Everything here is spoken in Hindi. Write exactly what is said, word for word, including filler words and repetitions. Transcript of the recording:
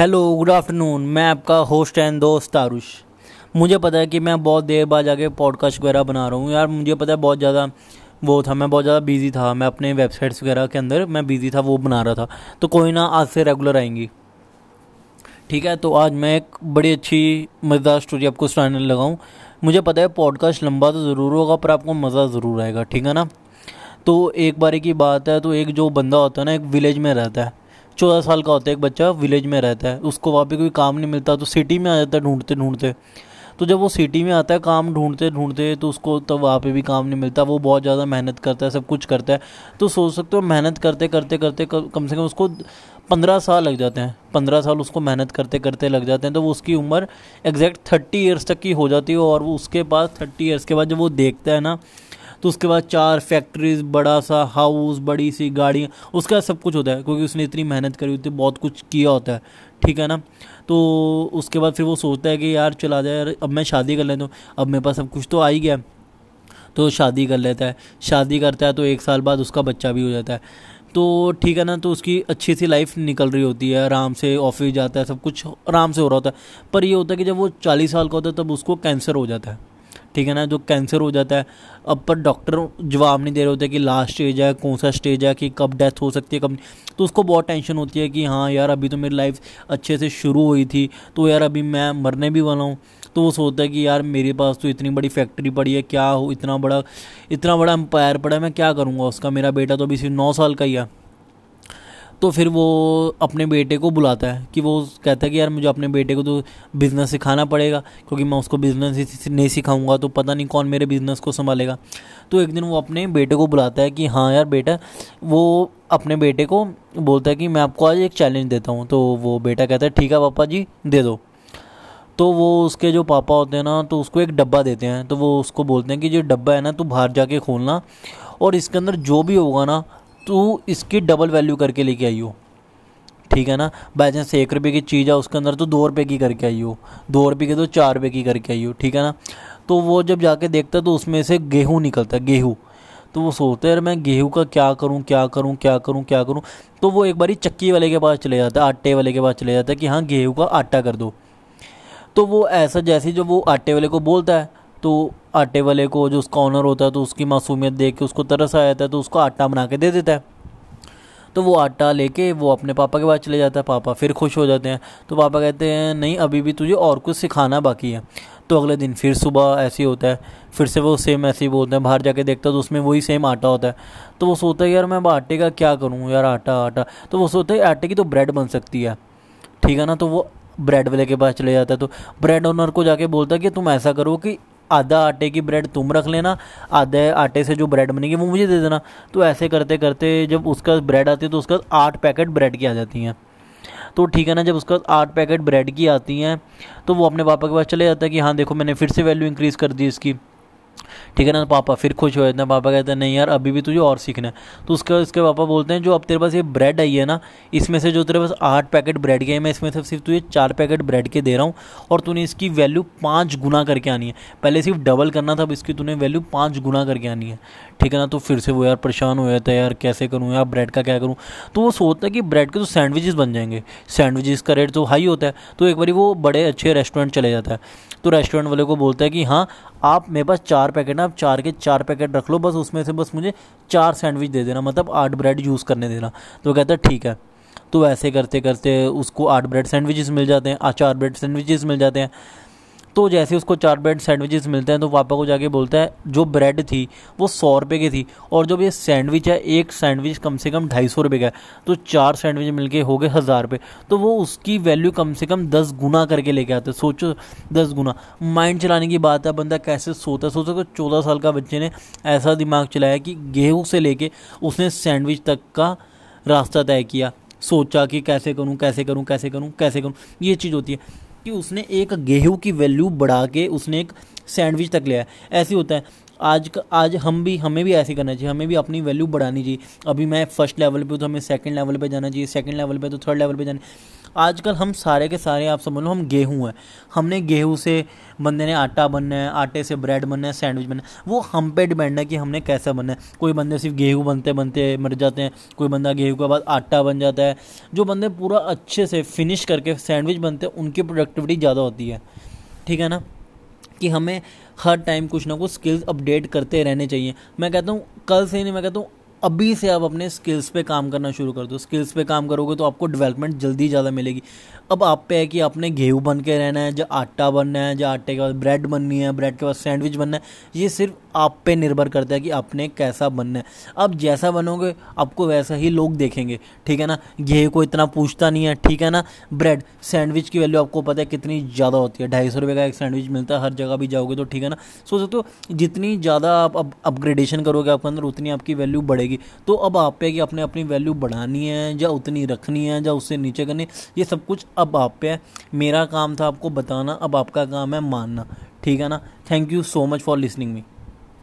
हेलो गुड आफ्टरनून, मैं आपका होस्ट एंड दोस्त तारुश। मुझे पता है कि मैं बहुत देर बाद जाके पॉडकास्ट वगैरह बना रहा हूँ यार। मुझे पता है बहुत ज़्यादा वो था, मैं बहुत ज़्यादा बिज़ी था, मैं अपने वेबसाइट्स वगैरह के अंदर मैं बिज़ी था, वो बना रहा था। तो कोई ना, आज से रेगुलर आएंगी, ठीक है। तो आज मैं एक बड़ी अच्छी मज़ेदार स्टोरी आपको सुनाने लगा हूँ। मुझे पता है पॉडकास्ट लंबा तो ज़रूर होगा पर आपको मज़ा ज़रूर आएगा, ठीक है ना। तो एक बारी की बात है, तो एक जो बंदा होता है ना, एक विलेज में रहता है, चौदह साल का होता है एक बच्चा, विलेज में रहता है। उसको वहाँ पे कोई काम नहीं मिलता तो सिटी में आ जाता है ढूंढते ढूंढते। तो जब वो सिटी में आता है काम ढूंढते ढूंढते, तो उसको तब तो वहाँ पे भी काम नहीं मिलता। वो बहुत ज़्यादा मेहनत करता है, सब कुछ करता है। तो सोच सकते हो, मेहनत करते करते करते कम से कम उसको पंद्रह साल लग जाते हैं, पंद्रह साल उसको मेहनत करते करते लग जाते हैं। तो वो उसकी उम्र एग्जैक्ट थर्टी ईयर्स तक की हो जाती है। और वो उसके पास थर्टी ईयर्स के बाद जब वो देखता है ना, तो उसके बाद चार फैक्ट्रीज, बड़ा सा हाउस, बड़ी सी गाड़ियाँ, उसका सब कुछ होता है क्योंकि उसने इतनी मेहनत करी होती है, बहुत कुछ किया होता है, ठीक है ना। तो उसके बाद फिर वो सोचता है कि यार चला जाए यार, अब मैं शादी कर लेता हूँ, अब मेरे पास सब कुछ तो आ ही गया, तो शादी कर लेता है। शादी करता है तो एक साल बाद उसका बच्चा भी हो जाता है, तो ठीक है ना। तो उसकी अच्छी सी लाइफ निकल रही होती है, आराम से ऑफिस जाता है, सब कुछ आराम से हो रहा होता है। पर ये होता है कि जब वो चालीस साल का होता है तब उसको कैंसर हो जाता है, ठीक है ना। जो कैंसर हो जाता है अब, पर डॉक्टर जवाब नहीं दे रहे होते कि लास्ट स्टेज है, कौन सा स्टेज है, कि कब डेथ हो सकती है कब। तो उसको बहुत टेंशन होती है कि हाँ यार, अभी तो मेरी लाइफ अच्छे से शुरू हुई थी, तो यार अभी मैं मरने भी वाला हूँ। तो वो सोचता है कि यार मेरे पास तो इतनी बड़ी फैक्ट्री पड़ी है, क्या हो, इतना बड़ा इतना बड़ा एम्पायर पड़ा है, मैं क्या करूँगा उसका। मेरा बेटा तो अभी सिर्फ नौ साल का ही है। तो फिर वो अपने बेटे को बुलाता है, कि वो कहता है कि यार मुझे अपने बेटे को तो बिज़नेस सिखाना पड़ेगा, क्योंकि मैं उसको बिज़नेस नहीं सिखाऊंगा तो पता नहीं कौन मेरे बिज़नेस को संभालेगा। तो एक दिन वो अपने बेटे को बुलाता है कि हाँ यार बेटा, वो अपने बेटे को बोलता है कि मैं आपको आज एक चैलेंज देता हूँ। तो वो बेटा कहता है ठीक है पापा जी, दे दो। तो वो उसके जो पापा होते हैं ना, तो उसको एक डब्बा देते हैं। तो वो उसको बोलते हैं कि जो डब्बा है ना, तो बाहर जाके खोलना, और इसके अंदर जो भी होगा ना, तो इसकी डबल वैल्यू करके लेके आई हो, ठीक है ना। बाई चांस एक रुपये की चीज़ है उसके अंदर, तो दो रुपये की करके आई हो, दो रुपये की तो चार रुपये की करके आई हो, ठीक है ना। तो वो जब जाके देखता है तो उसमें से गेहूँ निकलता है, गेहूँ। तो वो सोचता है यार मैं गेहूँ का क्या करूँ क्या करूँ क्या करूँ क्या करूँ। तो वो एक बारी चक्की वाले के पास चले जाता है, आटे वाले के पास चले जाता है कि हाँ गेहूँ का आटा कर दो। तो वो ऐसा जैसे जो वो आटे वाले को बोलता है, तो आटे वाले को जो उसका ऑनर होता है, तो उसकी मासूमियत देख के उसको तरस आ जाता है, तो उसको आटा बना के दे देता है। तो वो आटा लेके वो अपने पापा के पास चले जाता है, पापा फिर खुश हो जाते हैं। तो पापा कहते हैं नहीं, अभी भी तुझे और कुछ सिखाना बाकी है। तो अगले दिन फिर सुबह ऐसे ही होता है, फिर से वो सेम ऐसे ही बोलते हैं। बाहर जाके देखता है तो उसमें वही सेम आटा होता है। तो वो सोचता है यार मैं आटे का क्या करूँ यार, आटा आटा। तो वो सोचता है आटे की तो ब्रेड बन सकती है, ठीक है ना। तो वो ब्रेड वाले के पास चले जाता है, तो ब्रेड ऑनर को जाके बोलता है कि तुम ऐसा करो कि आधा आटे की ब्रेड तुम रख लेना, आधे आटे से जो ब्रेड बनेगी वो मुझे दे देना। तो ऐसे करते करते जब उसका ब्रेड आती है तो उसका आठ पैकेट ब्रेड की आ जाती हैं, तो ठीक है ना। जब उसका आठ पैकेट ब्रेड की आती हैं तो वो अपने पापा के पास चले जाता है कि हाँ देखो मैंने फिर से वैल्यू इंक्रीज़ कर दी इसकी, ठीक है ना। पापा फिर खुश हो जाते हैं, पापा कहते हैं नहीं यार अभी भी तुझे और सीखना है। तो उसके उसके पापा बोलते हैं जो अब तेरे पास ये ब्रेड आई है ना, इसमें से जो तेरे पास आठ पैकेट ब्रेड के हैं, मैं इसमें से सिर्फ तुझे चार पैकेट ब्रेड के दे रहा हूँ, और तूने इसकी वैल्यू पाँच गुना करके आनी है। पहले सिर्फ डबल करना था, अब इसकी तूने वैल्यू पाँच गुना करके आनी है, ठीक है ना। तो फिर से वो यार परेशान हो जाता है, यार कैसे करूँ यार, ब्रेड का क्या करूँ। तो वो सोचता है कि ब्रेड के तो सैंडविचेस बन जाएंगे, सैंडविचेस का रेट तो हाई होता है। तो एक बारी वो बड़े अच्छे रेस्टोरेंट चले जाता है, तो रेस्टोरेंट वाले को बोलता है कि हाँ आप मेरे पास चार पैकेट ना, आप चार के चार पैकेट रख लो, बस उसमें से बस मुझे चार सैंडविच दे देना, मतलब आठ ब्रेड यूज़ करने देना। तो कहता है ठीक है। तो ऐसे करते करते उसको आठ ब्रेड सैंडविचेस मिल जाते हैं, आ चार ब्रेड सैंडविचेस मिल जाते हैं। तो जैसे उसको चार ब्रेड सैंडविचेस मिलते हैं तो पापा को जाके बोलता है जो ब्रेड थी वो सौ रुपये की थी, और जब ये सैंडविच है, एक सैंडविच कम से कम ढाई सौ रुपये का है, तो चार सैंडविच मिलके हो गए हज़ार रुपये। तो वो उसकी वैल्यू कम से कम दस गुना करके लेके आते हैं, सोचो दस गुना। माइंड चलाने की बात है, बंदा कैसे सोता है। सोचो चौदह साल का बच्चे ने ऐसा दिमाग चलाया कि गेहूँ से लेके उसने सैंडविच तक का रास्ता तय किया, सोचा कि कैसे करूँ कैसे करूँ कैसे करूँ कैसे करूँ। ये चीज़ होती है कि उसने एक गेहूं की वैल्यू बढ़ा के उसने एक सैंडविच तक लिया। ऐसे होता है आज आज हम भी हमें भी ऐसे करना चाहिए, हमें भी अपनी वैल्यू बढ़ानी चाहिए। अभी मैं फर्स्ट लेवल पे हूँ तो हमें सेकंड लेवल पे जाना चाहिए, सेकंड लेवल पे तो थर्ड लेवल पे जाना। आजकल हम सारे के सारे आप समझ लो हम गेहूं हैं। हमने गेहूं से बंदे ने आटा बनना है, आटे से ब्रेड बनना है, सैंडविच बनना है। वो हम पे डिपेंड है कि हमने कैसा बनना है। कोई बंदे सिर्फ गेहूं बनते बनते मर जाते हैं, कोई बंदा गेहूं के बाद आटा बन जाता है। जो बंदे पूरा अच्छे से फिनिश करके सैंडविच बनते हैं उनकी प्रोडक्टिविटी ज़्यादा होती है। ठीक है ना, कि हमें हर टाइम कुछ ना कुछ स्किल्स अपडेट करते रहने चाहिए। मैं कहता हूँ कल से नहीं, मैं कहता हूँ अभी से आप अपने स्किल्स पे काम करना शुरू कर दो। स्किल्स पे काम करोगे तो आपको डेवलपमेंट जल्दी ज़्यादा मिलेगी। अब आप पे है कि आपने गेहूं बन के रहना है, या आटा बनना है, या आटे के बाद ब्रेड बननी है, ब्रेड के बाद सैंडविच बनना है। ये सिर्फ आप पे निर्भर करता है कि आपने कैसा बनना है। आप जैसा बनोगे आपको वैसा ही लोग देखेंगे। ठीक है ना, गेहूं को इतना पूछता नहीं है। ठीक है ना, ब्रेड सैंडविच की वैल्यू आपको पता है कितनी ज़्यादा होती है। ढाई सौ रुपये का एक सैंडविच मिलता है, हर जगह भी जाओगे तो। ठीक है ना, सोच सकते हो जितनी ज़्यादा आप अपग्रेडेशन करोगे आपके अंदर उतनी आपकी वैल्यू बढ़ेगी। तो अब आप पे कि आपने अपनी वैल्यू बढ़ानी है, या उतनी रखनी है, या उससे नीचे करनी, ये सब कुछ अब आप पे है। मेरा काम था आपको बताना, अब आपका काम है मानना। ठीक है ना, thank you so much for listening me.